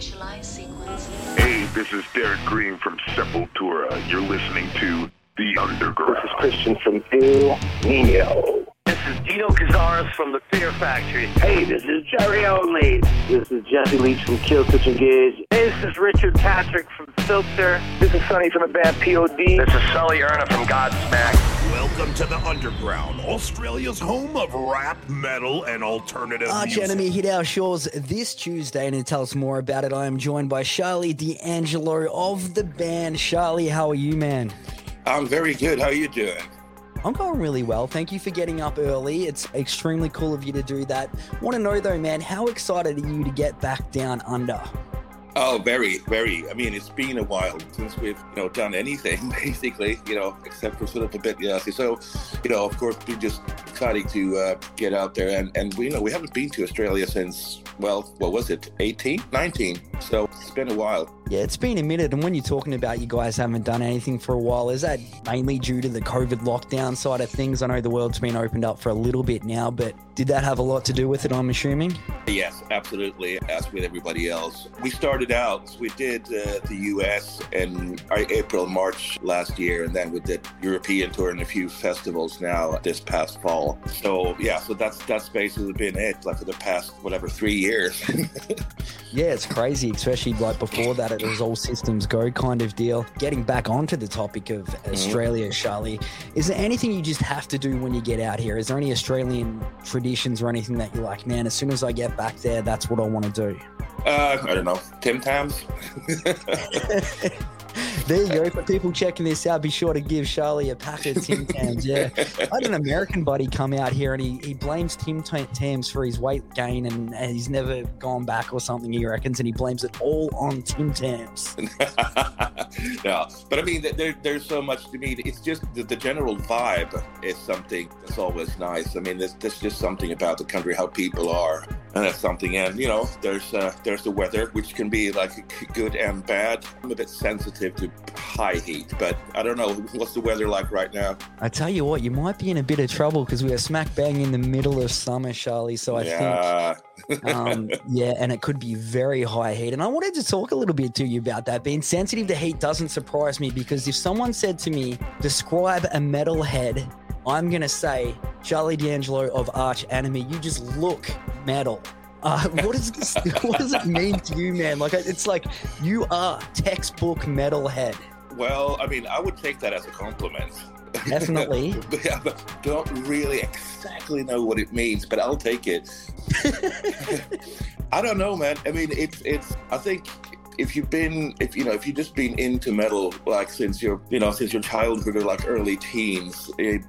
Initialize sequence. Hey, this is Derek Green from Sepultura. You're listening to The Underground. This is Christian from Ill Niño. This is Dino Cazares from the Fear Factory. Hey, this is Jerry Only. This is Jesse Leach from Killswitch Engage. Hey, this is Richard Patrick from Filter. This is Sonny from the Bad P.O.D. This is Sully Erna from Godsmack. Welcome to The Underground, Australia's home of rap, metal, and alternative Arch music. Enemy hit our shores this Tuesday, and to tell us more about it, I am joined by Sharlee D'Angelo of the band. Sharlee, how are you, man? I'm very good. How are you doing? I'm going really well. Thank you for getting up early. It's extremely cool of you to do that. Want to know, though, man, how excited are you to get back down under? Oh, very, very. I mean, it's been a while since we've, done anything, basically, except for sort of a bit. Yeah. So, of course, we're just excited to get out there. And we haven't been to Australia since, what was it, 18, 19? So it's been a while. Yeah, it's been a minute. And when you're talking about you guys haven't done anything for a while, is that mainly due to the COVID lockdown side of things? I know the world's been opened up for a little bit now, but did that have a lot to do with it, I'm assuming? Yes, absolutely. As with everybody else, we started out, we did the US in April, March last year, and then we did European tour and a few festivals now this past fall. So yeah, so that's basically been it, like for the past, 3 years. Yeah, it's crazy, especially like before that. It was all systems go kind of deal. Getting back onto the topic of Australia, Sharlee, is there anything you just have to do when you get out here? Is there any Australian traditions or anything that you're like, man, as soon as I get back there, that's what I want to do? I don't know. Tim Tams? There you go. For people checking this out, be sure to give Sharlee a pack of Tim Tams. Yeah. I had an American buddy come out here and he blames Tim Tams for his weight gain and he's never gone back or something, he reckons, and he blames it all on Tim Tams. No, but I mean, there's so much to me. It's just the general vibe is something that's always nice. I mean, there's just something about the country, how people are. And that's something. And, there's the weather, which can be like good and bad. I'm a bit sensitive to high heat, but I don't know. What's the weather like right now? I tell you what, you might be in a bit of trouble because we are smack bang in the middle of summer, Sharlee. So I think, and it could be very high heat. And I wanted to talk a little bit to you about that. Being sensitive to heat doesn't surprise me because if someone said to me, describe a metalhead, I'm going to say Sharlee D'Angelo of Arch Enemy. You just look metal. What does it mean to you, man? Like, it's like you are textbook metalhead. Well, I mean, I would take that as a compliment. Definitely. But don't really exactly know what it means, but I'll take it. I don't know, man. I mean, it's. I think if you've just been into metal like since your childhood or like early teens, and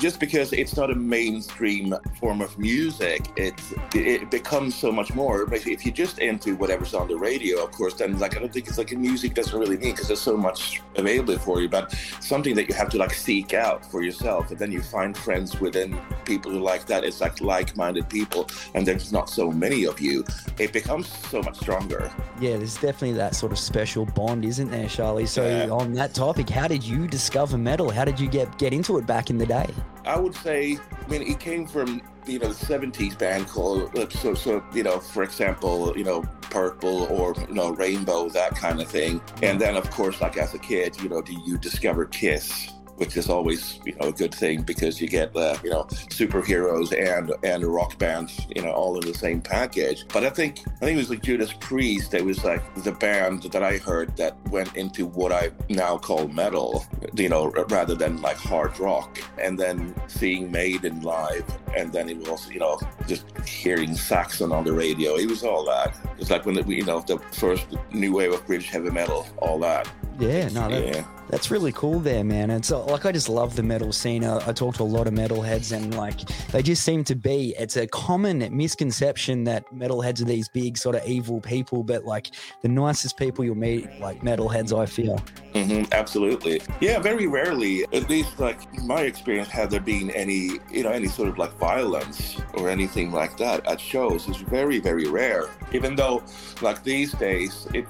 just because it's not a mainstream form of music, it becomes so much more. But if you're just into whatever's on the radio, of course, then I don't think it's like music doesn't really mean because there's so much available for you. But something that you have to seek out for yourself, and then you find friends within people who like that. It's like-minded people, and there's not so many of you. It becomes so much stronger. Yeah. There's definitely that sort of special bond, isn't there, Sharlee? So on that topic, how did you discover metal? How did you get into it back in the day? I would say, it came from, the 70s band called, for example, Purple or, Rainbow, that kind of thing. And then, of course, as a kid, you discover Kiss, which is always, a good thing because you get, superheroes and a rock band, all in the same package. But I think it was Judas Priest that was the band that I heard that went into what I now call metal, rather than hard rock. And then seeing Maiden live, and then it was also, just hearing Saxon on the radio. It was all that. It's like when, the first new wave of British heavy metal, all that. Yeah, no, that's really cool there, man. It's I just love the metal scene. I talk to a lot of metalheads and they just seem to be, it's a common misconception that metalheads are these big sort of evil people, but the nicest people you'll meet, metalheads, I feel. Mm-hmm, absolutely. Yeah, very rarely, at least in my experience, have there been any, any sort of violence or anything like that at shows. It's very, very rare. Even though these days, if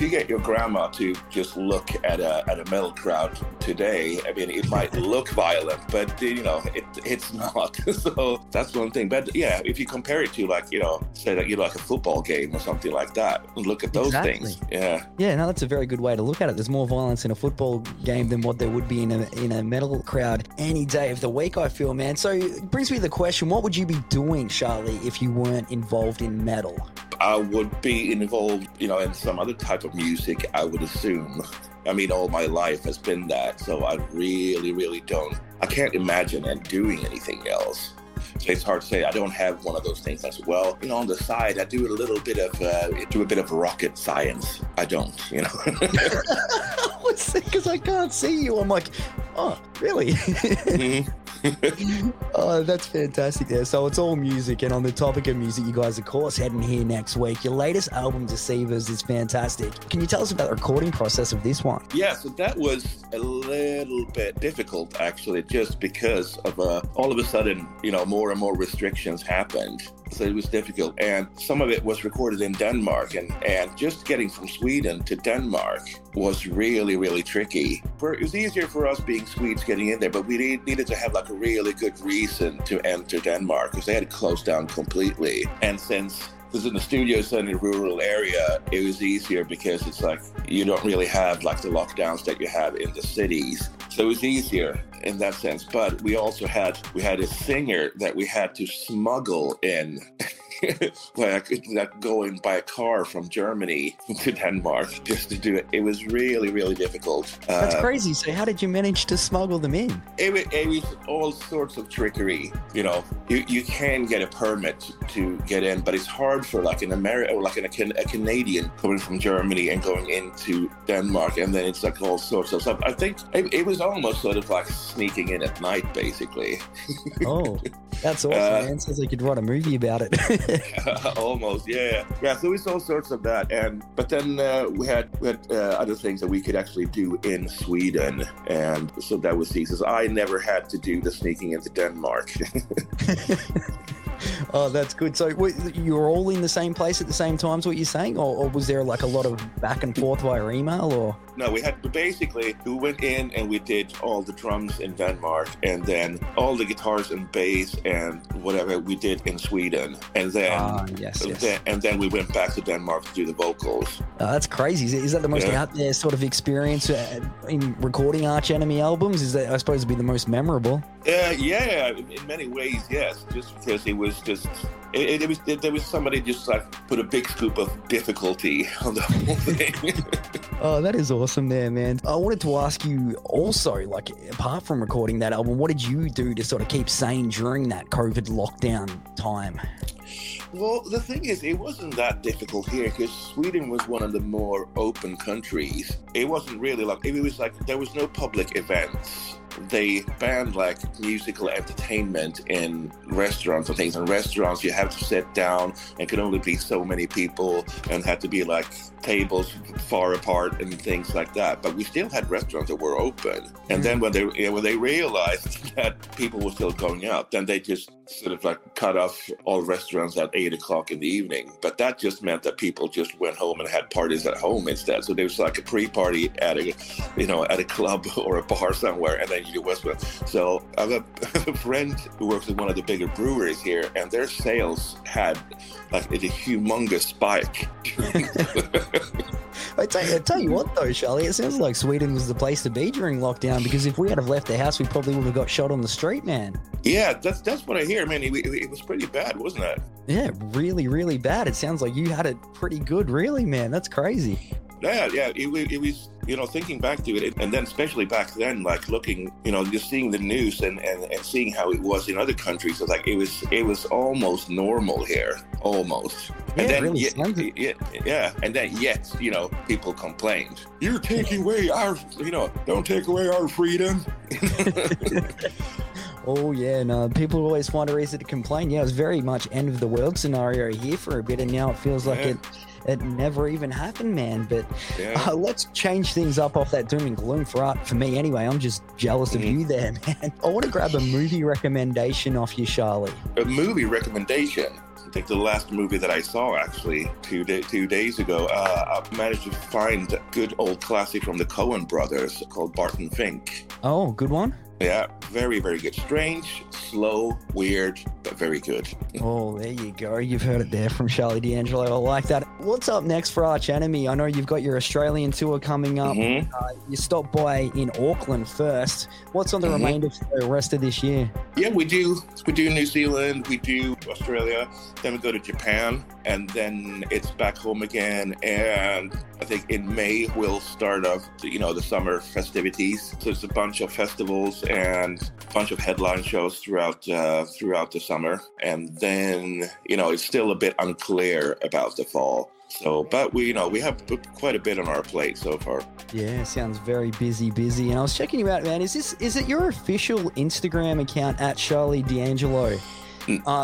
you get your grandma to just look at a metal crowd today. I mean, it might look violent, but you know, it's not. So that's one thing. But yeah, if you compare it to like, you know, say that you like a football game or something like that, look at those things. Yeah. Yeah, no, that's a very good way to look at it. There's more violence in a football game than what there would be in a metal crowd any day of the week, I feel, man. So it brings me to the question, what would you be doing, Sharlee, if you weren't involved in metal? I would be involved, you know, in some other type of music, I would assume. I mean, all my life has been that, so I really don't. I can't imagine and doing anything else. So it's hard to say. I don't have one of those things as well. You know, on the side, I do a little bit of rocket science. I don't, you know. I was sick because I can't see you. I'm like, oh, really? Mm-hmm. Oh, that's fantastic there. So it's all music. And on the topic of music, you guys, of course, heading here next week. Your latest album, Deceivers, is fantastic. Can you tell us about the recording process of this one? Yeah, so that was a little bit difficult, actually, just because of all of a sudden, you know, more and more restrictions happened. So it was difficult. And some of it was recorded in Denmark. And just getting from Sweden to Denmark was really tricky. It was easier for us being Swedes getting in there, but we needed to have like a really good reason to enter Denmark because they had closed down completely. And since because in the studios in a rural area, it was easier because it's like you don't really have like the lockdowns that you have in the cities. So it was easier in that sense. But we also had a singer that we had to smuggle in. like going by a car from Germany to Denmark just to do it. It was really difficult. That's crazy. So how did you manage to smuggle them in? It was all sorts of trickery. You know, you can get a permit to get in, but it's hard for like an American or like a Canadian coming from Germany and going into Denmark, and then it's like all sorts of stuff. I think it was almost sort of like sneaking in at night, basically. Oh, that's awesome, man. Sounds like you'd write a movie about it. Almost, yeah. So it's all sorts of that, but then we had other things that we could actually do in Sweden, and so that was easy. So I never had to do the sneaking into Denmark. Oh, that's good. So you were all in the same place at the same time is what you're saying? Or was there like a lot of back and forth via email or? No, we went in and we did all the drums in Denmark and then all the guitars and bass and whatever we did in Sweden. And then, and then we went back to Denmark to do the vocals. Oh, that's crazy. Is that the most out there sort of experience in recording Arch Enemy albums? Is that, I suppose, would be the most memorable? Yeah, in many ways, yes. Just because there was somebody just like put a big scoop of difficulty on the whole thing. Oh, that is awesome there, man. I wanted to ask you also, like, apart from recording that album, what did you do to sort of keep sane during that COVID lockdown time? Well, the thing is, it wasn't that difficult here because Sweden was one of the more open countries. It wasn't really like, it was like there was no public events. They banned like musical entertainment in restaurants and things. In restaurants, you have to sit down and could only be so many people and had to be like tables far apart and things like that. But we still had restaurants that were open. And then when they realized that people were still going out, then they just sort of like cut off all restaurants at 8:00 in the evening. But that just meant that people just went home and had parties at home instead. So there was like a pre-party at a club or a bar somewhere, and then so I have a friend who works at one of the bigger breweries here, and their sales had like a humongous spike. I tell you what though, Sharlee, it sounds like Sweden was the place to be during lockdown because if we had have left the house, we probably would have got shot on the street, man. Yeah, that's what I hear, man. It was pretty bad, wasn't it? Yeah, really bad. It sounds like you had it pretty good, really, man. That's crazy. Yeah, it was, you know, thinking back to it, and then especially back then, like looking, you know, just seeing the news and seeing how it was in other countries, it's like it was almost normal here, almost. Yeah, and then, really and then yet, you know, people complained, you're taking away our, you know, don't take away our freedom. Oh, yeah, no, people always find a reason to complain. Yeah, it was very much end of the world scenario here for a bit, and now it feels like it never even happened, man. But let's change things up off that doom and gloom for me anyway. I'm just jealous of you there, man. I want to grab a movie recommendation off you, Sharlee. A movie recommendation? like the last movie that I saw actually two days ago, I managed to find a good old classic from the Coen brothers called Barton Fink. Oh, good one. Yeah, very, very good. Strange, slow, weird, but very good. Oh, there you go. You've heard it there from Sharlee D'Angelo. I like that. What's up next for Arch Enemy? I know you've got your Australian tour coming up. Mm-hmm. You stopped by in Auckland first. What's on the remainder for the rest of this year? Yeah, we do New Zealand, we do Australia, then we go to Japan, and then it's back home again. And I think in May we'll start off, the summer festivities. So it's a bunch of festivals and a bunch of headline shows throughout the summer, and then it's still a bit unclear about the fall. So, but we have quite a bit on our plate so far. Yeah, sounds very busy. And I was checking you out, man. Is it your official Instagram account at Sharlee D'Angelo?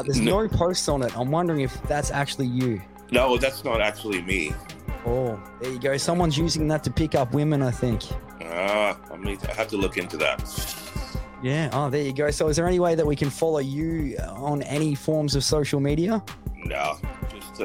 There's no posts on it. I'm wondering if that's actually you. No, that's not actually me. Oh, there you go. Someone's using that to pick up women, I think. I have to look into that. Yeah. Oh, there you go. So is there any way that we can follow you on any forms of social media? No, just,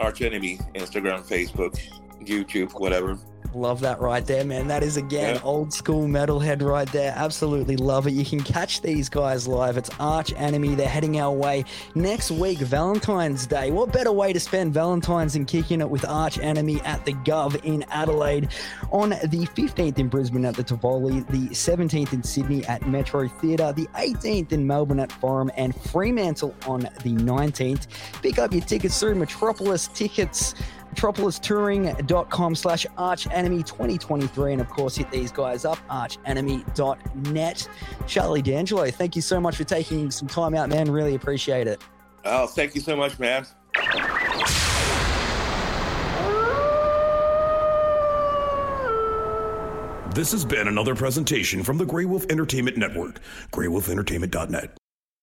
Arch Enemy, Instagram, Facebook, YouTube, whatever. Love that right there, man. That is, again, Old school metalhead right there. Absolutely love it. You can catch these guys live. It's Arch Enemy. They're heading our way next week, Valentine's Day. What better way to spend Valentine's than kicking it with Arch Enemy at the Gov in Adelaide, on the 15th in Brisbane at the Tivoli, the 17th in Sydney at Metro Theatre, the 18th in Melbourne at Forum, and Fremantle on the 19th. Pick up your tickets through Metropolis Tickets, MetropolisTouring.com/ArchEnemy2023, and of course hit these guys up, ArchEnemy.net. Sharlee D'Angelo, thank you so much for taking some time out, man. Really appreciate it. Oh, thank you so much, man. This has been another presentation from the Grey Wolf Entertainment Network, GreyWolfEntertainment.net.